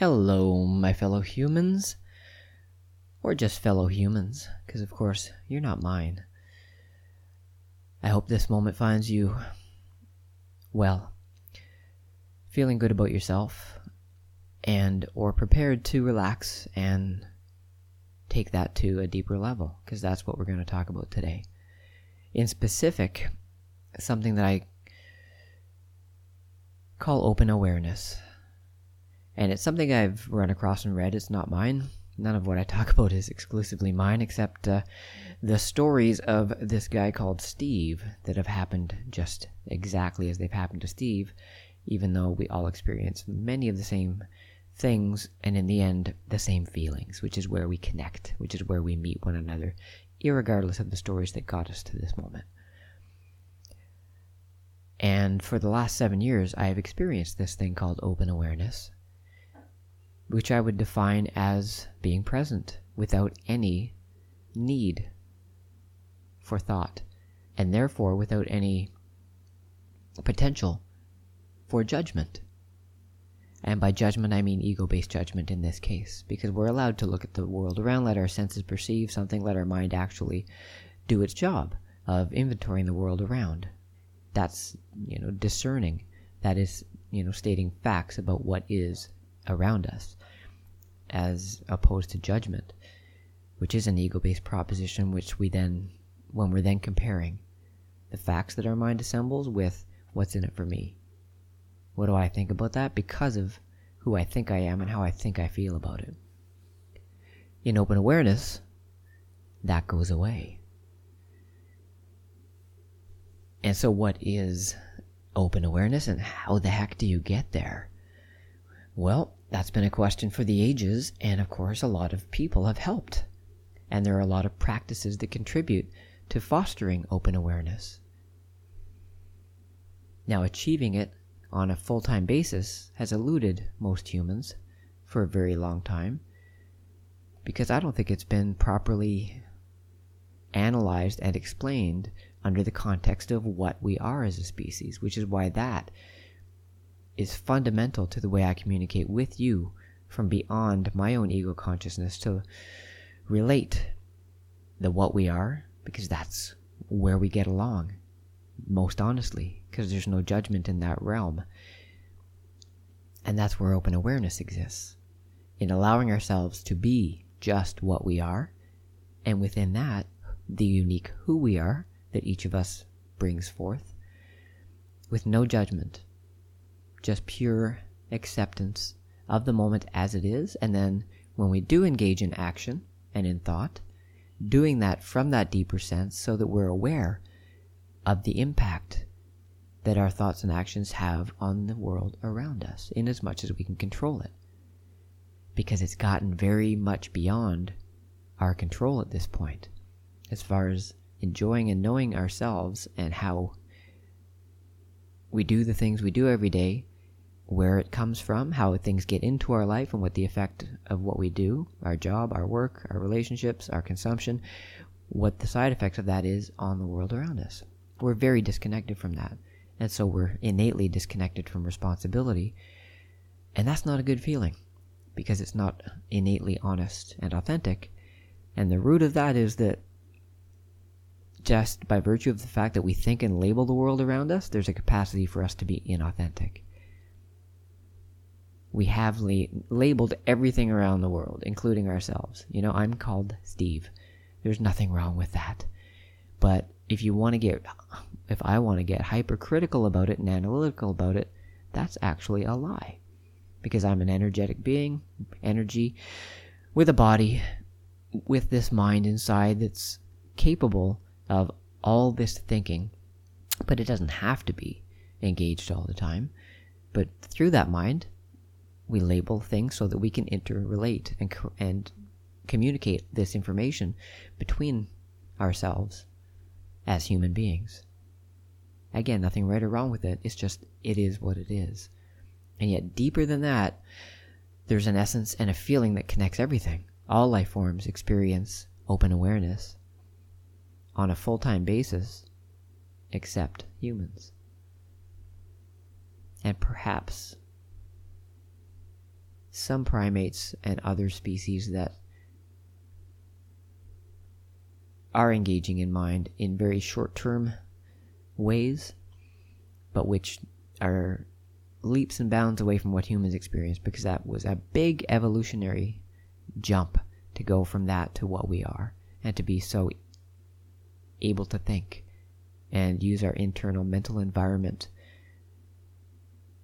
Hello, my fellow humans, or just fellow humans, because of course, you're not mine. I hope this moment finds you, well, feeling good about yourself, and or prepared to relax and take that to a deeper level, because that's what we're going to talk about today. In specific, something that I call open awareness. And it's something I've run across and read. It's not mine. None of what I talk about is exclusively mine, except the stories of this guy called Steve that have happened just exactly as they've happened to Steve, even though we all experience many of the same things, and in the end, the same feelings, which is where we connect, which is where we meet one another, irregardless of the stories that got us to this moment. And for the last 7 years, I have experienced this thing called open awareness, which I would define as being present without any need for thought, and therefore without any potential for judgment. And by judgment, I mean ego-based judgment in this case, because we're allowed to look at the world around, let our senses perceive something, let our mind actually do its job of inventorying the world around. That's, discerning. That is, stating facts about what is around us, as opposed to judgment, which is an ego-based proposition, which we then, when we're then comparing the facts that our mind assembles with what's in it for me. What do I think about that? Because of who I think I am and how I think I feel about it. In open awareness, that goes away. And so what is open awareness, and how the heck do you get there? Well, that's been a question for the ages, and of course a lot of people have helped. And there are a lot of practices that contribute to fostering open awareness. Now, achieving it on a full-time basis has eluded most humans for a very long time, because I don't think it's been properly analyzed and explained under the context of what we are as a species, which is why that is fundamental to the way I communicate with you from beyond my own ego consciousness to relate the what we are, because that's where we get along most honestly, because there's no judgment in that realm. And that's where open awareness exists, in allowing ourselves to be just what we are, and within that, the unique who we are that each of us brings forth, with no judgment. Just pure acceptance of the moment as it is, and then when we do engage in action and in thought, doing that from that deeper sense so that we're aware of the impact that our thoughts and actions have on the world around us, in as much as we can control it. Because it's gotten very much beyond our control at this point, as far as enjoying and knowing ourselves and how we do the things we do every day, where it comes from, how things get into our life, and what the effect of what we do, our job, our work, our relationships, our consumption, what the side effects of that is on the world around us. We're very disconnected from that, and so we're innately disconnected from responsibility, and that's not a good feeling, because it's not innately honest and authentic, and the root of that is that just by virtue of the fact that we think and label the world around us, there's a capacity for us to be inauthentic. We have labeled everything around the world, including ourselves. I'm called Steve. There's nothing wrong with that. But if I want to get hypercritical about it and analytical about it, that's actually a lie. Because I'm an energetic being, energy, with a body, with this mind inside that's capable of all this thinking, but it doesn't have to be engaged all the time. But through that mind, we label things so that we can interrelate and communicate this information between ourselves as human beings. Again, nothing right or wrong with it. It's just, it is what it is. And yet deeper than that, there's an essence and a feeling that connects everything. All life forms experience open awareness on a full-time basis, except humans. And perhaps some primates and other species that are engaging in mind in very short-term ways, but which are leaps and bounds away from what humans experience, because that was a big evolutionary jump to go from that to what we are, and to be so able to think and use our internal mental environment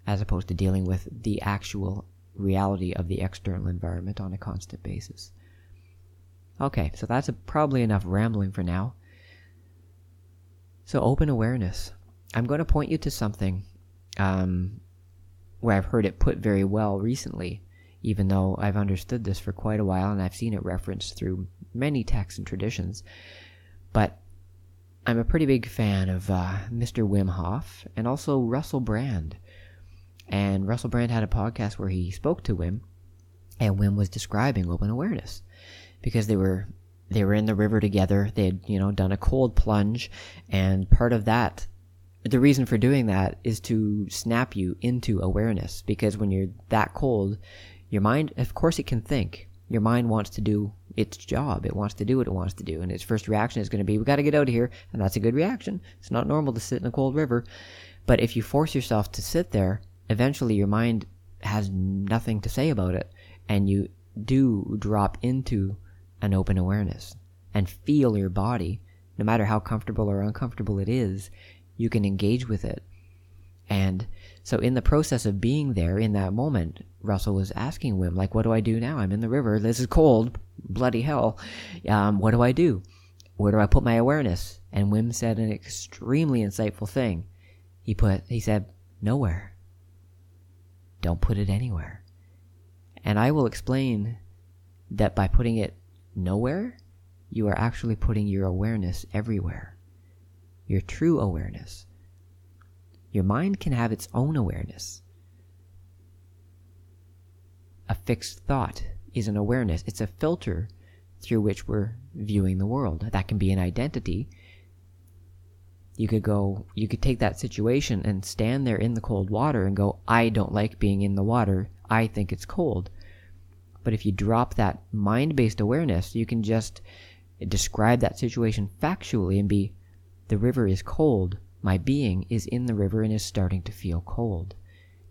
as opposed to dealing with the actual reality of the external environment on a constant basis. Okay, so that's probably enough rambling for now. So open awareness. I'm going to point you to something where I've heard it put very well recently, even though I've understood this for quite a while and I've seen it referenced through many texts and traditions. But I'm a pretty big fan of Mr. Wim Hof and also Russell Brand. And Russell Brand had a podcast where he spoke to Wim, and Wim was describing open awareness, because they were in the river together. They had, done a cold plunge, and part of that, the reason for doing that is to snap you into awareness, because when you're that cold, your mind, of course it can think. Your mind wants to do its job. It wants to do what it wants to do, and its first reaction is going to be, we got to get out of here, and that's a good reaction. It's not normal to sit in a cold river, but if you force yourself to sit there, eventually your mind has nothing to say about it, and you do drop into an open awareness and feel your body. No matter how comfortable or uncomfortable it is, you can engage with it. And so in the process of being there in that moment, Russell was asking Wim, like, what do I do now? I'm in the river. This is cold. Bloody hell. What do I do? Where do I put my awareness? And Wim said an extremely insightful thing. He said, nowhere. Don't put it anywhere. And I will explain that by putting it nowhere, you are actually putting your awareness everywhere. Your true awareness. Your mind can have its own awareness. A fixed thought is an awareness. It's a filter through which we're viewing the world. That can be an identity. You could take that situation and stand there in the cold water and go, I don't like being in the water. I think it's cold. But if you drop that mind-based awareness, you can just describe that situation factually and be, the river is cold. My being is in the river and is starting to feel cold.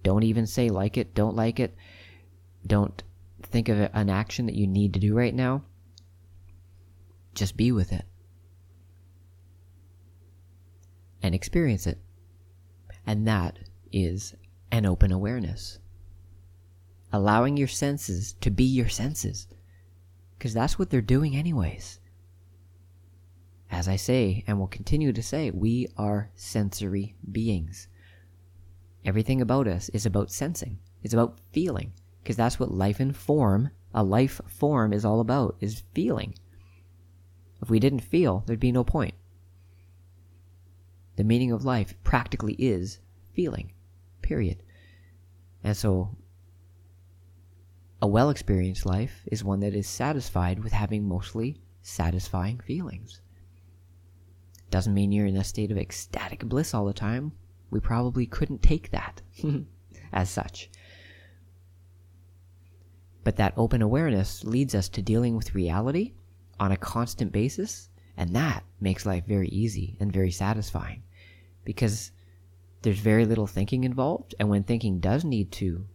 Don't even say like it, don't like it. Don't think of an action that you need to do right now. Just be with it. And experience it. And that is an open awareness. Allowing your senses to be your senses, because that's what they're doing anyways. As I say, and will continue to say, we are sensory beings. Everything about us is about sensing. It's about feeling, because that's what a life form is all about, is feeling. If we didn't feel, there'd be no point. The meaning of life practically is feeling, period. And so a well-experienced life is one that is satisfied with having mostly satisfying feelings. Doesn't mean you're in a state of ecstatic bliss all the time. We probably couldn't take that as such. But that open awareness leads us to dealing with reality on a constant basis, and that makes life very easy and very satisfying, because there's very little thinking involved, and when thinking does need to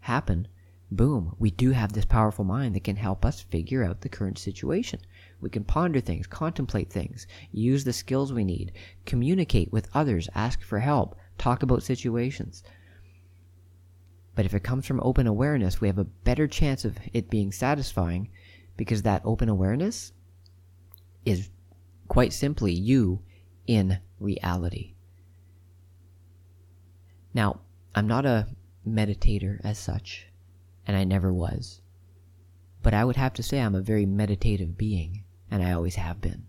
happen, boom, we do have this powerful mind that can help us figure out the current situation. We can ponder things, contemplate things, use the skills we need, communicate with others, ask for help, talk about situations. But if it comes from open awareness, we have a better chance of it being satisfying, because that open awareness is quite simply you in reality. Now, I'm not a meditator as such, and I never was, but I would have to say I'm a very meditative being, and I always have been.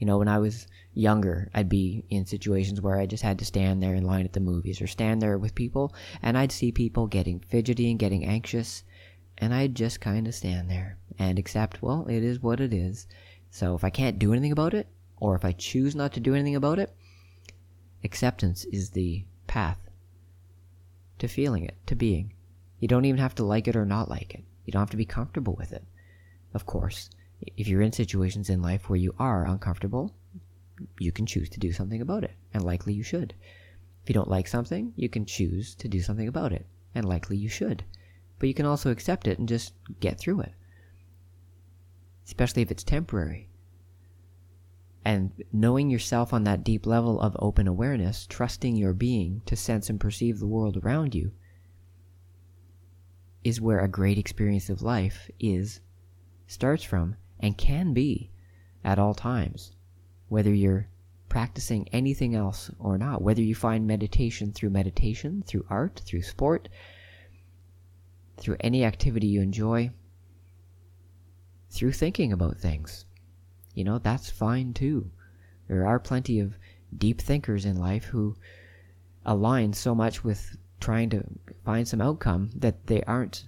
When I was younger, I'd be in situations where I just had to stand there in line at the movies, or stand there with people, and I'd see people getting fidgety and getting anxious, and I'd just kind of stand there and accept, well, it is what it is. So if I can't do anything about it, or if I choose not to do anything about it, acceptance is the path to feeling it, to being. You don't even have to like it or not like it. You don't have to be comfortable with it. Of course, if you're in situations in life where you are uncomfortable, you can choose to do something about it, and likely you should. If you don't like something, you can choose to do something about it, and likely you should. But you can also accept it and just get through it, especially if it's temporary. And knowing yourself on that deep level of open awareness, trusting your being to sense and perceive the world around you, is where a great experience of life starts from and can be at all times, whether you're practicing anything else or not, whether you find meditation, through art, through sport, through any activity you enjoy, through thinking about things. You know, that's fine too. There are plenty of deep thinkers in life who align so much with trying to find some outcome that they aren't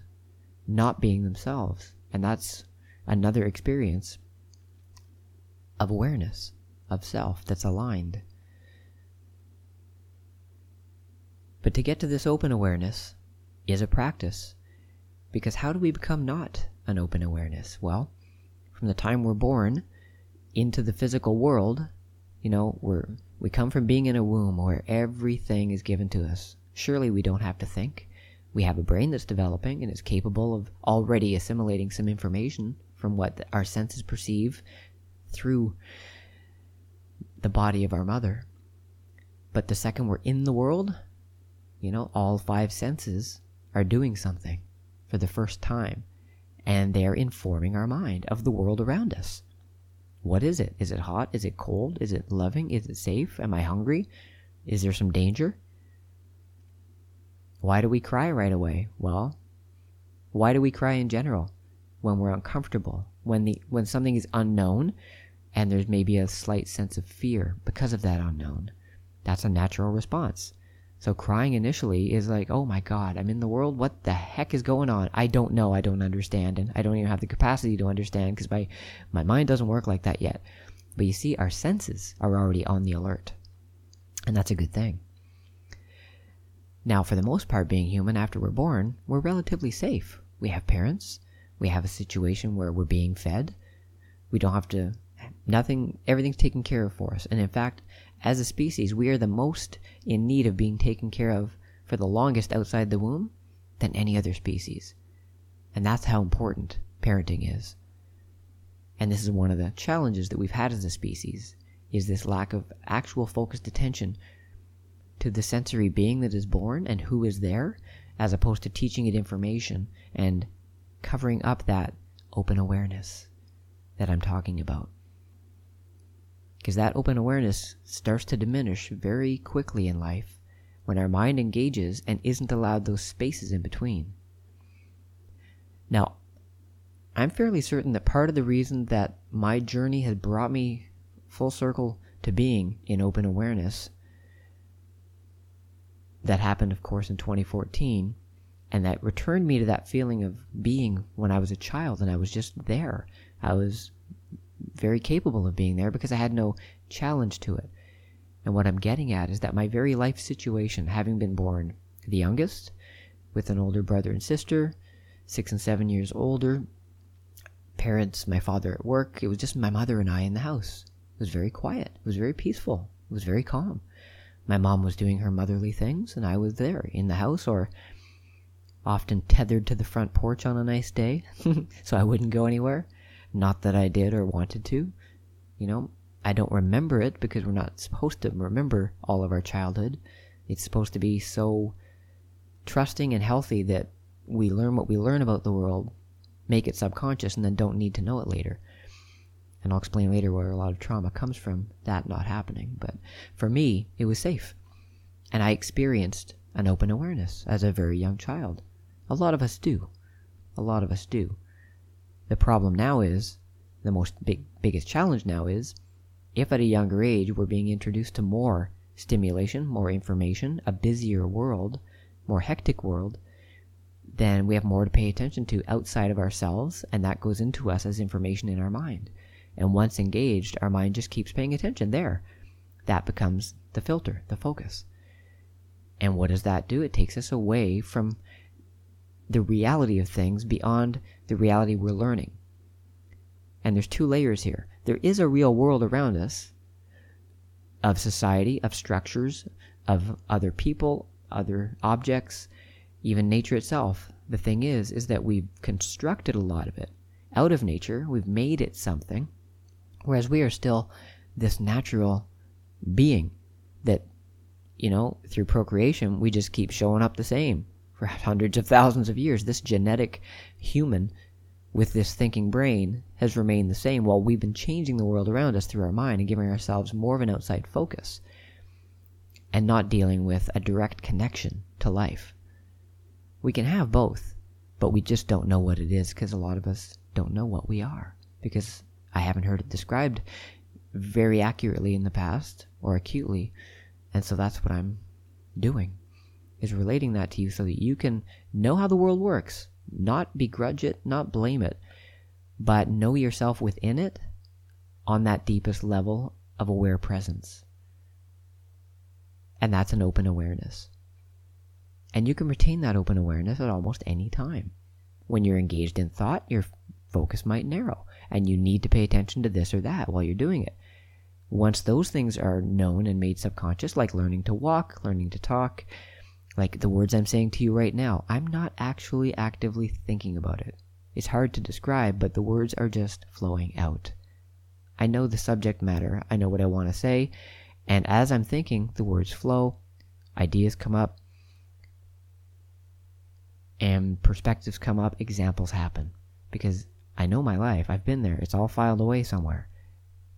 not being themselves. And that's another experience of awareness, of self that's aligned. But to get to this open awareness is a practice. Because how do we become not an open awareness? Well, from the time we're born into the physical world, you know, we come from being in a womb where everything is given to us. Surely we don't have to think. We have a brain that's developing and is capable of already assimilating some information from what our senses perceive through the body of our mother. But the second we're in the world, you know, all five senses are doing something for the first time, and they are informing our mind of the world around us. What is it? Is it hot? Is it cold? Is it loving? Is it safe? Am I hungry? Is there some danger? Why do we cry right away? Well, why do we cry in general? When we're uncomfortable, when something is unknown, and there's maybe a slight sense of fear because of that unknown. That's a natural response. So crying initially is like, oh my God, I'm in the world. What the heck is going on? I don't know. I don't understand. And I don't even have the capacity to understand because my mind doesn't work like that yet. But you see, our senses are already on the alert. And that's a good thing. Now, for the most part, being human after we're born, we're relatively safe. We have parents. We have a situation where we're being fed. We don't have to... Nothing, everything's taken care of for us. And in fact, as a species, we are the most in need of being taken care of for the longest outside the womb than any other species. And that's how important parenting is. And this is one of the challenges that we've had as a species, is this lack of actual focused attention to the sensory being that is born and who is there, as opposed to teaching it information and covering up that open awareness that I'm talking about. Because that open awareness starts to diminish very quickly in life when our mind engages and isn't allowed those spaces in between. Now, I'm fairly certain that part of the reason that my journey has brought me full circle to being in open awareness, that happened, of course, in 2014, and that returned me to that feeling of being when I was a child and I was just there. I was very capable of being there because I had no challenge to it. And what I'm getting at is that my very life situation, having been born the youngest, with an older brother and sister, 6 and 7 years older, parents, my father at work, it was just my mother and I in the house. It was very quiet. It was very peaceful. It was very calm. My mom was doing her motherly things, and I was there in the house, or often tethered to the front porch on a nice day, so I wouldn't go anywhere. Not that I did or wanted to. You know, I don't remember it because we're not supposed to remember all of our childhood. It's supposed to be so trusting and healthy that we learn what we learn about the world, make it subconscious, and then don't need to know it later. And I'll explain later where a lot of trauma comes from, that not happening. But for me, it was safe. And I experienced an open awareness as a very young child. A lot of us do. The problem now is, the biggest challenge now is, if at a younger age we're being introduced to more stimulation, more information, a busier world, more hectic world, then we have more to pay attention to outside of ourselves, and that goes into us as information in our mind. And once engaged, our mind just keeps paying attention there. That becomes the filter, the focus. And what does that do? It takes us away from the reality of things beyond the reality we're learning. And there's two layers here. There is a real world around us of society, of structures, of other people, other objects, even nature itself. The thing is that we've constructed a lot of it out of nature. We've made it something, whereas we are still this natural being that, through procreation, we just keep showing up the same for hundreds of thousands of years. This genetic human with this thinking brain has remained the same while we've been changing the world around us through our mind and giving ourselves more of an outside focus and not dealing with a direct connection to life. We can have both, but we just don't know what it is because a lot of us don't know what we are because I haven't heard it described very accurately in the past or acutely. And so that's what I'm doing, is relating that to you so that you can know how the world works, not begrudge it, not blame it, but know yourself within it on that deepest level of aware presence. And that's an open awareness. And you can retain that open awareness at almost any time. When you're engaged in thought, your focus might narrow, and you need to pay attention to this or that while you're doing it. Once those things are known and made subconscious, like learning to walk, learning to talk, like the words I'm saying to you right now, I'm not actually actively thinking about it. It's hard to describe, but the words are just flowing out. I know the subject matter. I know what I want to say. And as I'm thinking, the words flow, ideas come up, and perspectives come up, examples happen. Because I know my life, I've been there, it's all filed away somewhere.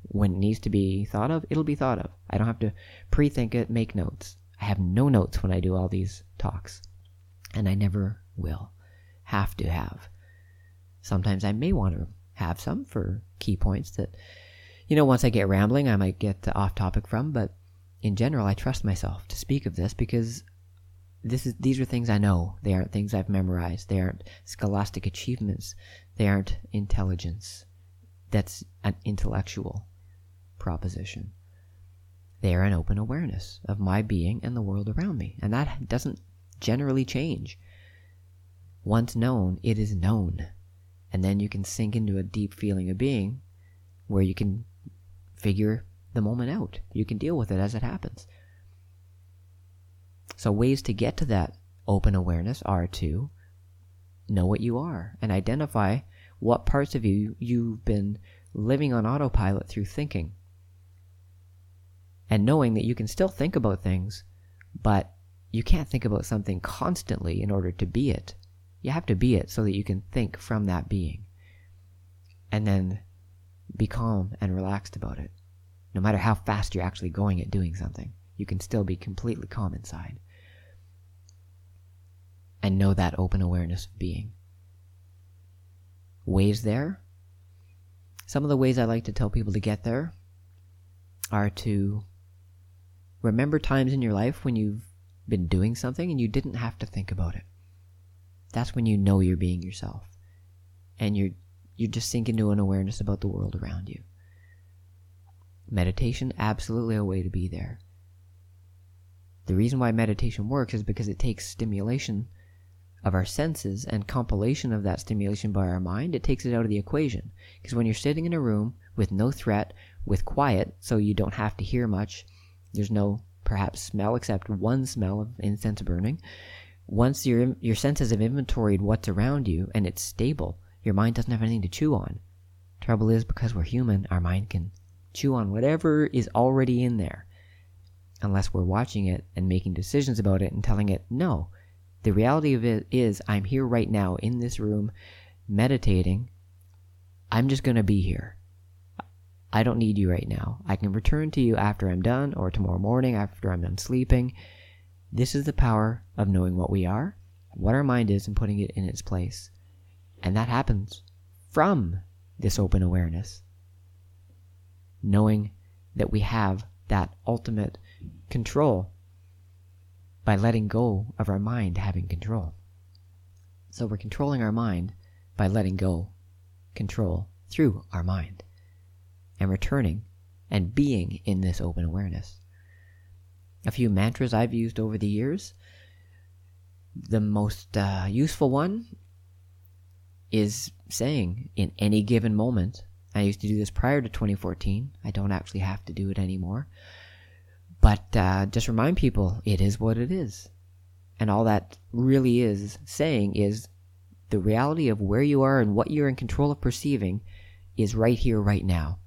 When it needs to be thought of, it'll be thought of. I don't have to pre-think it, make notes. I have no notes when I do all these talks. And I never will have to have. Sometimes I may want to have some for key points that, once I get rambling, I might get off topic from, but in general, I trust myself to speak of this because these are things I know. They aren't things I've memorized. They aren't scholastic achievements. They aren't intelligence. That's an intellectual proposition. They are an open awareness of my being and the world around me. And that doesn't generally change. Once known, it is known. And then you can sink into a deep feeling of being where you can figure the moment out. You can deal with it as it happens. So ways to get to that open awareness are to know what you are and identify what parts of you've been living on autopilot through thinking. And knowing that you can still think about things, but you can't think about something constantly in order to be it. You have to be it so that you can think from that being. And then be calm and relaxed about it. No matter how fast you're actually going at doing something, you can still be completely calm inside. And know that open awareness of being. Ways there. Some of the ways I like to tell people to get there are to remember times in your life when you've been doing something and you didn't have to think about it. That's when you know you're being yourself. And you just sink into an awareness about the world around you. Meditation, absolutely a way to be there. The reason why meditation works is because it takes stimulation of our senses and compilation of that stimulation by our mind. It takes it out of the equation. Because when you're sitting in a room with no threat, with quiet, so you don't have to hear much, there's no perhaps smell except one smell of incense burning. Once your senses have inventoried what's around you and it's stable, your mind doesn't have anything to chew on. Trouble is, because we're human, our mind can chew on whatever is already in there. Unless we're watching it and making decisions about it and telling it, no, the reality of it is I'm here right now in this room meditating. I'm just going to be here. I don't need you right now. I can return to you after I'm done or tomorrow morning after I'm done sleeping. This is the power of knowing what we are, what our mind is, and putting it in its place. And that happens from this open awareness. Knowing that we have that ultimate control by letting go of our mind having control. So we're controlling our mind by letting go control through our mind and returning and being in this open awareness. A few mantras I've used over the years The most useful one is saying in any given moment. I used to do this prior to 2014. I don't actually have to do it anymore. But just remind people, it is what it is. And all that really is saying is the reality of where you are and what you're in control of perceiving is right here, right now.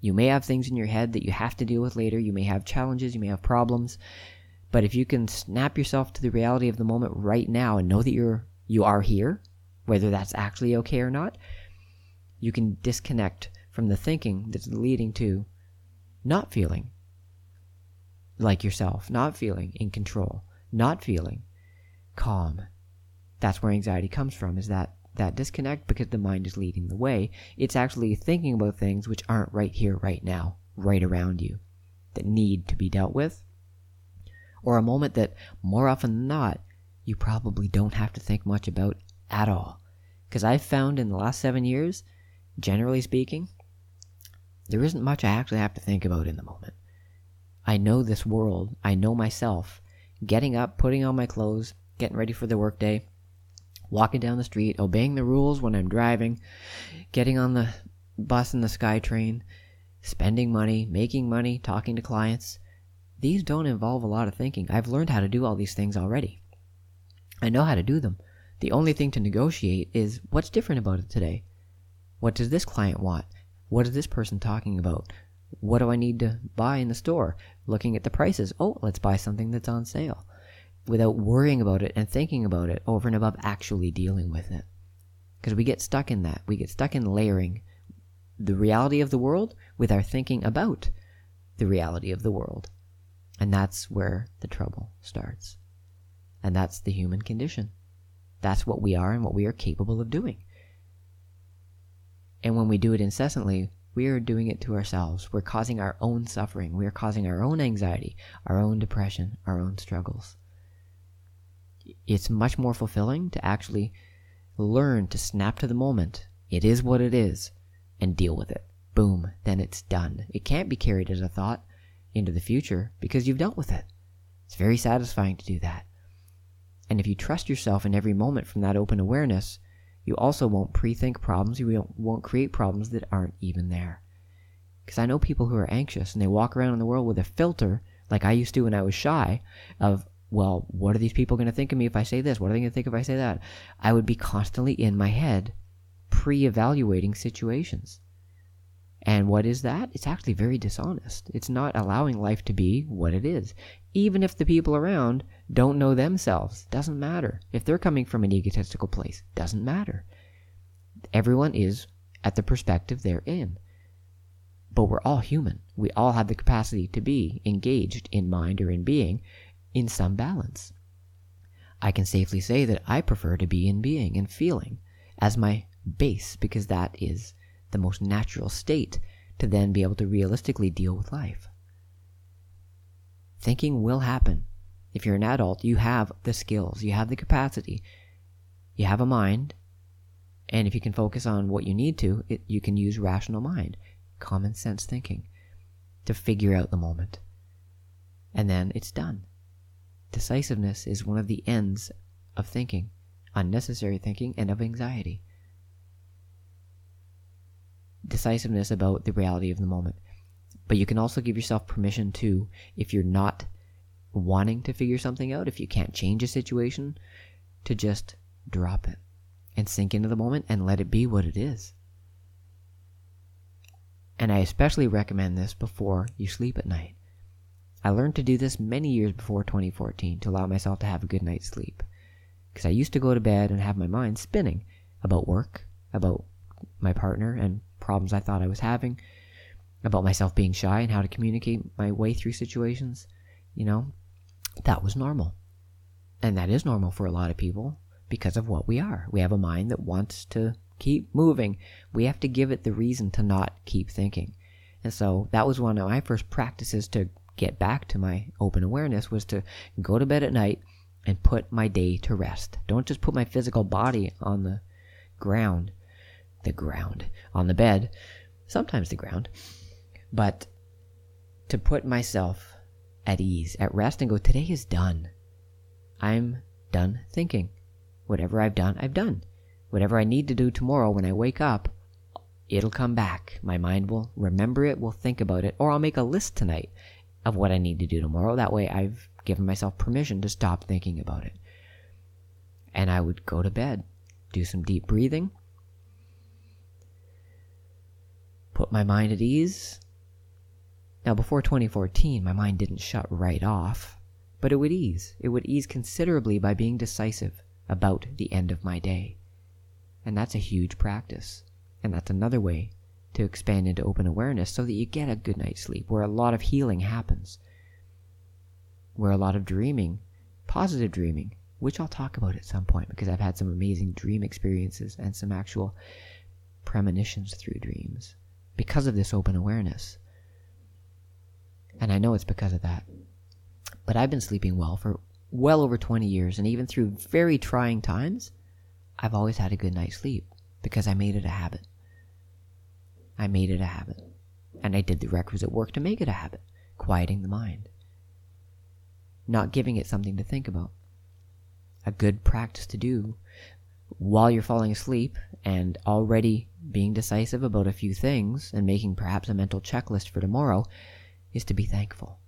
You may have things in your head that you have to deal with later. You may have challenges. You may have problems. But if you can snap yourself to the reality of the moment right now and know that you are here, whether that's actually okay or not, you can disconnect from the thinking that's leading to not feeling like yourself, not feeling in control, not feeling calm. That's where anxiety comes from, is that disconnect, because the mind is leading the way. It's actually thinking about things which aren't right here, right now, right around you, that need to be dealt with, or a moment that more often than not, you probably don't have to think much about at all. Because I've found in the last 7 years, generally speaking, there isn't much I actually have to think about in the moment. I know this world. I know myself. Getting up, putting on my clothes, getting ready for the workday, walking down the street, obeying the rules when I'm driving, getting on the bus and the SkyTrain, spending money, making money, talking to clients. These don't involve a lot of thinking. I've learned how to do all these things already. I know how to do them. The only thing to negotiate is what's different about it today. What does this client want? What is this person talking about? What do I need to buy in the store? Looking at the prices. Oh, let's buy something that's on sale. Without worrying about it and thinking about it over and above actually dealing with it. Because we get stuck in that. We get stuck in layering the reality of the world with our thinking about the reality of the world. And that's where the trouble starts. And that's the human condition. That's what we are and what we are capable of doing. And when we do it incessantly, we are doing it to ourselves. We're causing our own suffering. We are causing our own anxiety, our own depression, our own struggles. It's much more fulfilling to actually learn to snap to the moment. It is what it is, and deal with it. Boom, then it's done. It can't be carried as a thought into the future because you've dealt with it. It's very satisfying to do that. And if you trust yourself in every moment from that open awareness, you also won't pre-think problems. You won't create problems that aren't even there. Because I know people who are anxious and they walk around in the world with a filter, like I used to when I was shy, of, well, what are these people going to think of me if I say this? What are they going to think if I say that? I would be constantly in my head pre-evaluating situations. And what is that? It's actually very dishonest. It's not allowing life to be what it is. Even if the people around don't know themselves, doesn't matter. If they're coming from an egotistical place, doesn't matter. Everyone is at the perspective they're in. But we're all human. We all have the capacity to be engaged in mind or in being in some balance. I can safely say that I prefer to be in being and feeling as my base, because that is the most natural state to then be able to realistically deal with life. Thinking will happen. If you're an adult, you have the skills, you have the capacity, you have a mind, and if you can focus on what you need to, you can use rational mind, common sense thinking, to figure out the moment. And then it's done. Decisiveness is one of the ends of thinking, unnecessary thinking, and of anxiety. Decisiveness about the reality of the moment. But you can also give yourself permission to, if you're not wanting to figure something out, if you can't change a situation, to just drop it and sink into the moment and let it be what it is. And I especially recommend this before you sleep at night. I learned to do this many years before 2014 to allow myself to have a good night's sleep, because I used to go to bed and have my mind spinning about work, about my partner and problems I thought I was having, about myself being shy and how to communicate my way through situations. You know, that was normal. And that is normal for a lot of people because of what we are. We have a mind that wants to keep moving. We have to give it the reason to not keep thinking. And so that was one of my first practices to get back to my open awareness, was to go to bed at night and put my day to rest. Don't just put my physical body on the ground, on the bed, sometimes the ground, but to put myself at ease, at rest, and go, today is done. I'm done thinking. Whatever I've done, I've done. Whatever I need to do tomorrow when I wake up, it'll come back. My mind will remember it, will think about it, or I'll make a list tonight of what I need to do tomorrow. That way I've given myself permission to stop thinking about it. And I would go to bed, do some deep breathing, put my mind at ease. Now, before 2014, my mind didn't shut right off, but it would ease. It would ease considerably by being decisive about the end of my day. And that's a huge practice. And that's another way to expand into open awareness so that you get a good night's sleep, where a lot of healing happens, where a lot of dreaming, positive dreaming, which I'll talk about at some point because I've had some amazing dream experiences and some actual premonitions through dreams because of this open awareness. And I know it's because of that. But I've been sleeping well for well over 20 years, and even through very trying times, I've always had a good night's sleep because I made it a habit. I made it a habit. And I did the requisite work to make it a habit. Quieting the mind. Not giving it something to think about. A good practice to do while you're falling asleep and already being decisive about a few things and making perhaps a mental checklist for tomorrow is to be thankful.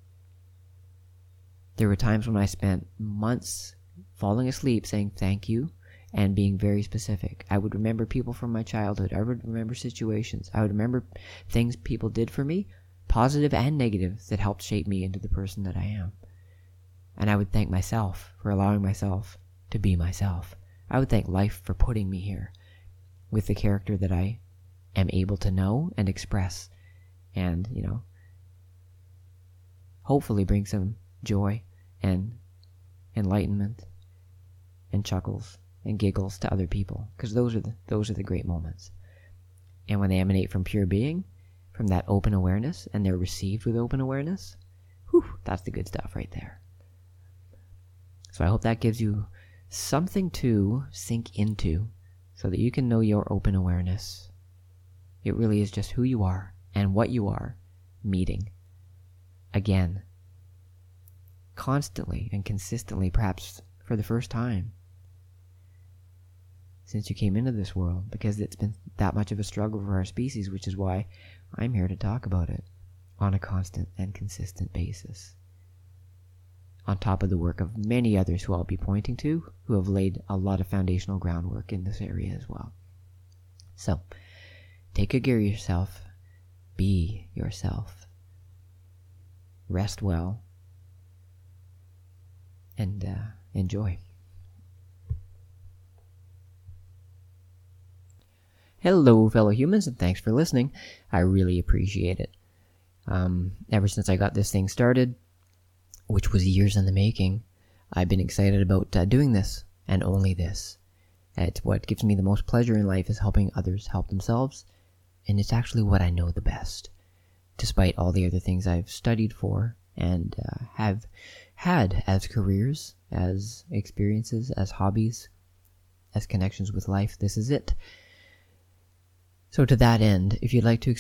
There were times when I spent months falling asleep saying thank you and being very specific. I would remember people from my childhood. I would remember situations. I would remember things people did for me, positive and negative, that helped shape me into the person that I am. And I would thank myself for allowing myself to be myself. I would thank life for putting me here with the character that I am able to know and express and, hopefully bring some joy and enlightenment and chuckles and giggles to other people, because those are the great moments. And when they emanate from pure being, from that open awareness, and they're received with open awareness, that's the good stuff right there. So I hope that gives you something to sink into so that you can know your open awareness. It really is just who you are and what you are meeting again, constantly and consistently, perhaps for the first time since you came into this world, because it's been that much of a struggle for our species, which is why I'm here to talk about it on a constant and consistent basis. On top of the work of many others who I'll be pointing to, who have laid a lot of foundational groundwork in this area as well. So, take good care of yourself. Be yourself. Rest well. And enjoy. Hello, fellow humans, and thanks for listening. I really appreciate it. Ever since I got this thing started, which was years in the making, I've been excited about doing this, and only this. It's what gives me the most pleasure in life, is helping others help themselves, and it's actually what I know the best, despite all the other things I've studied for and have had as careers, as experiences, as hobbies, as connections with life. This is it. So to that end, if you'd like to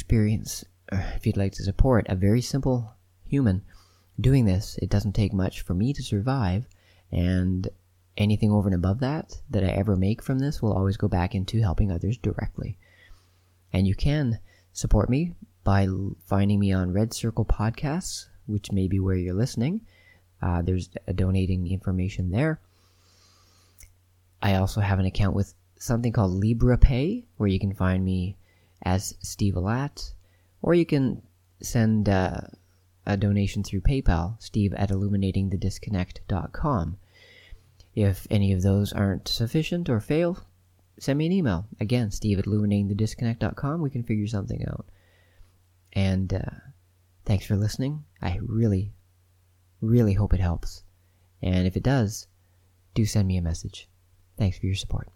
support a very simple human doing this, it doesn't take much for me to survive, and anything over and above that I ever make from this will always go back into helping others directly. And you can support me by finding me on Red Circle Podcasts, which may be where you're listening. There's a donating information there. I also have an account with something called Libra Pay, where you can find me as Steve Alat, or you can send a donation through PayPal, steve@illuminatingthedisconnect.com. If any of those aren't sufficient or fail, send me an email. Again, steve@illuminatingthedisconnect.com. We can figure something out. And thanks for listening. I really, really hope it helps. And if it does, do send me a message. Thanks for your support.